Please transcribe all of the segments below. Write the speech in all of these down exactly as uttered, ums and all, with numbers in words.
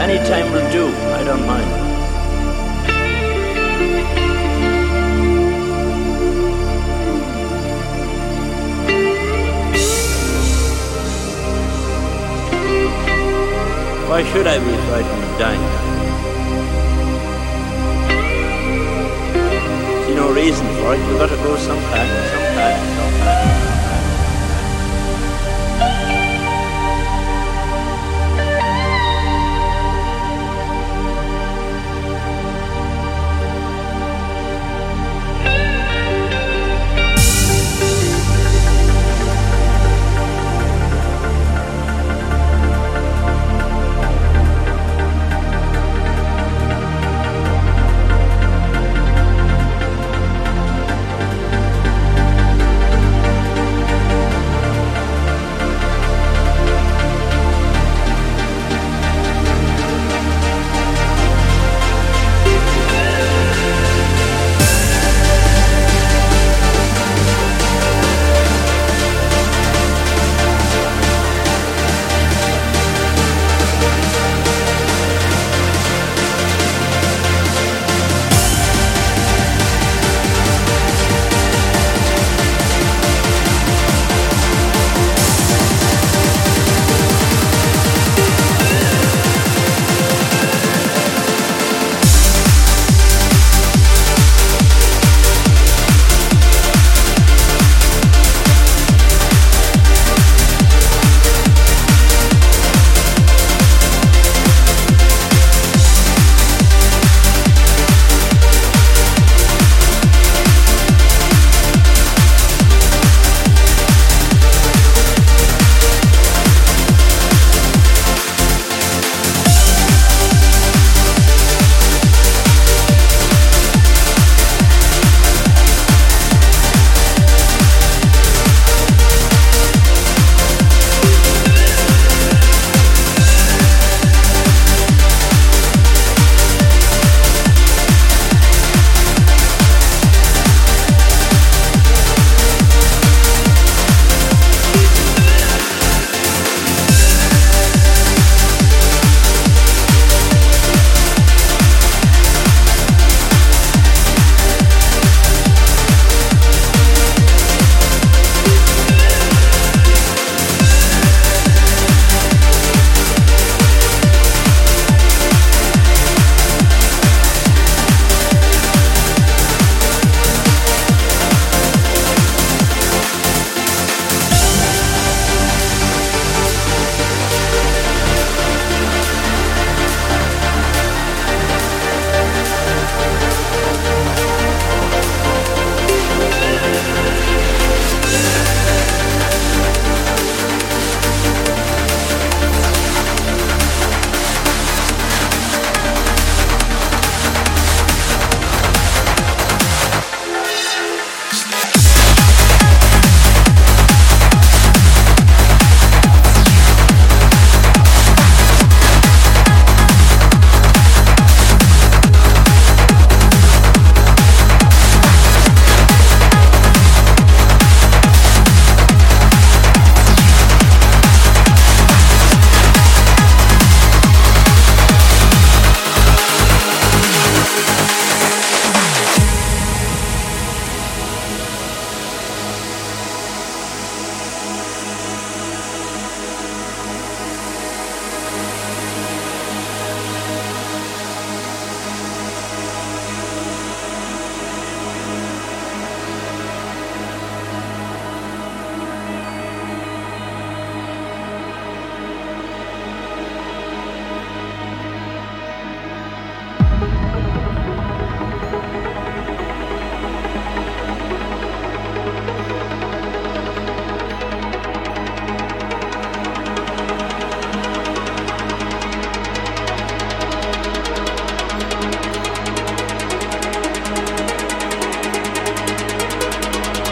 Any time will do, I don't mind. Why should I be frightened of dying? See no reason for it. You've got to go sometime, sometime, sometime.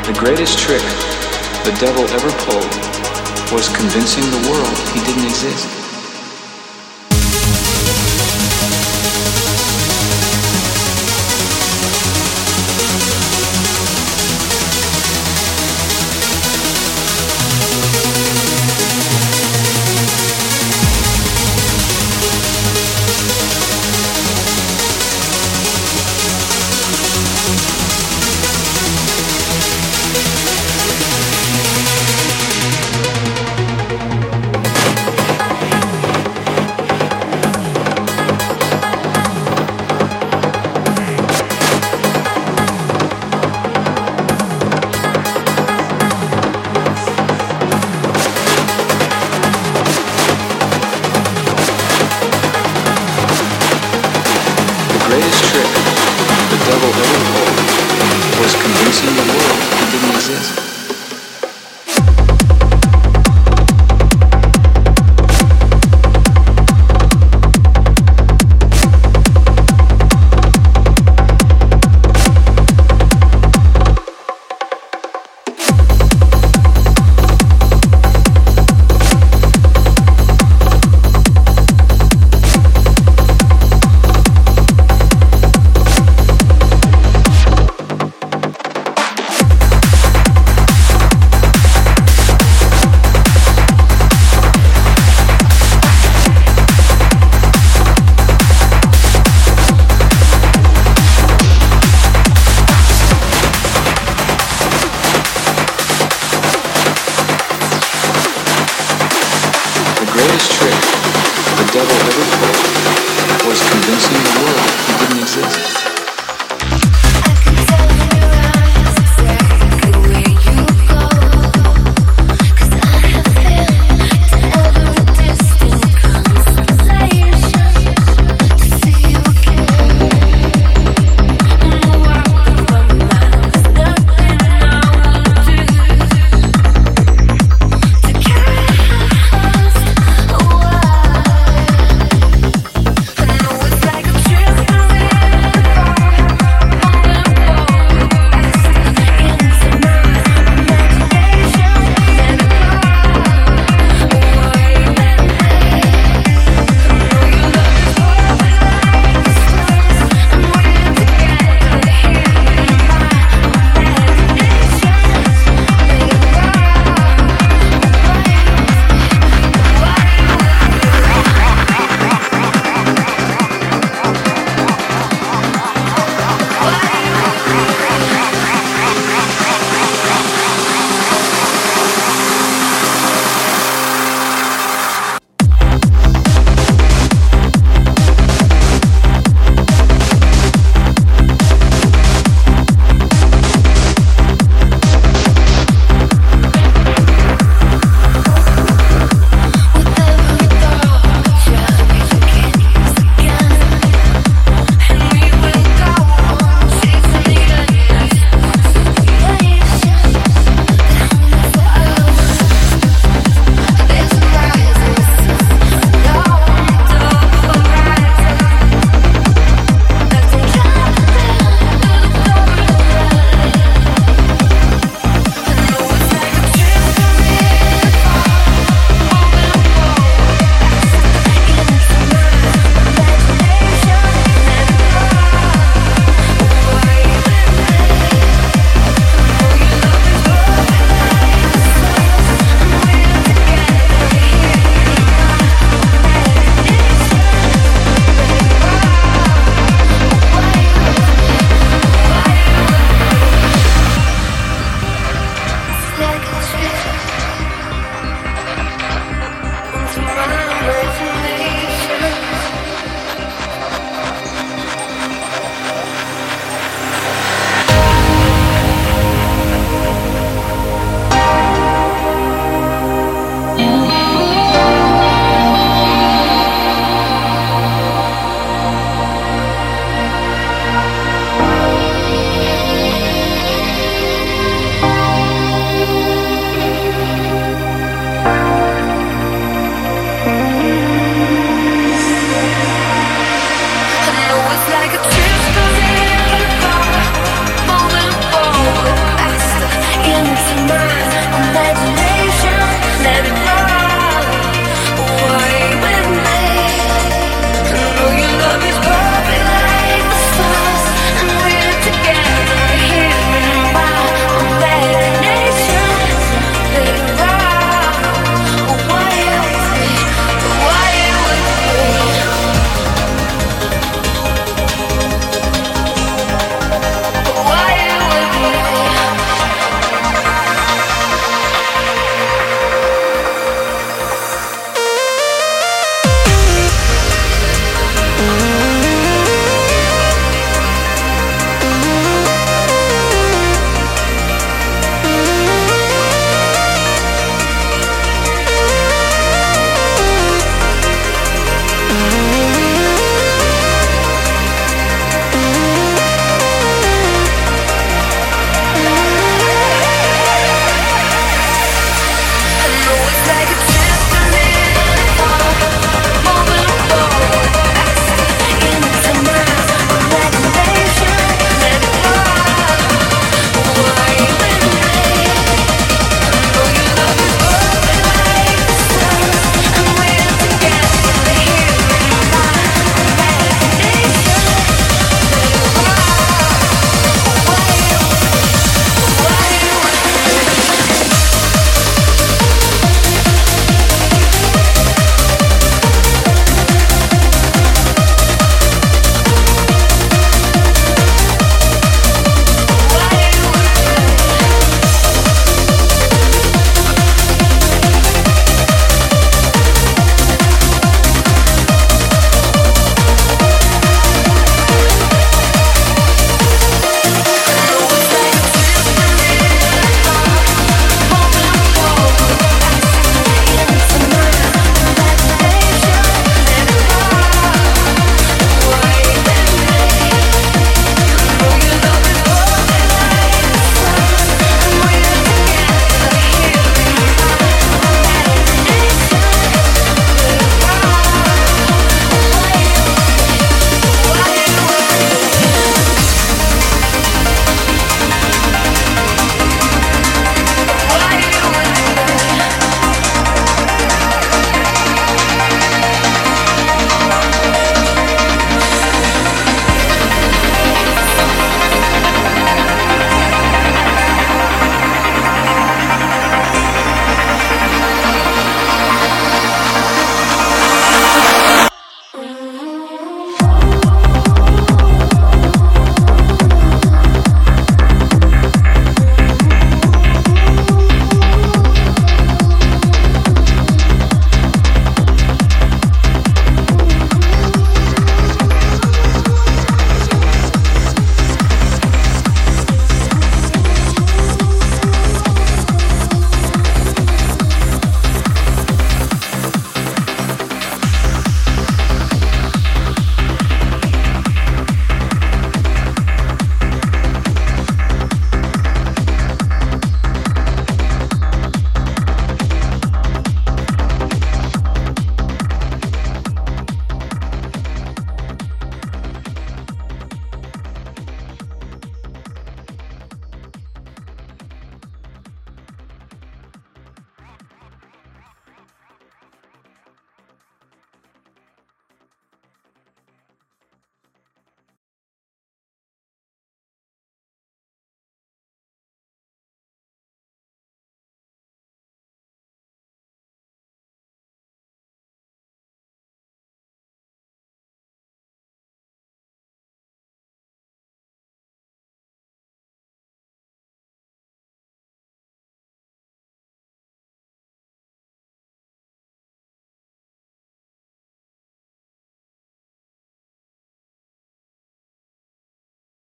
The greatest trick the devil ever pulled was convincing the world he didn't exist. trouble they were was convincing the world it didn't exist. Was convincing the world he didn't exist.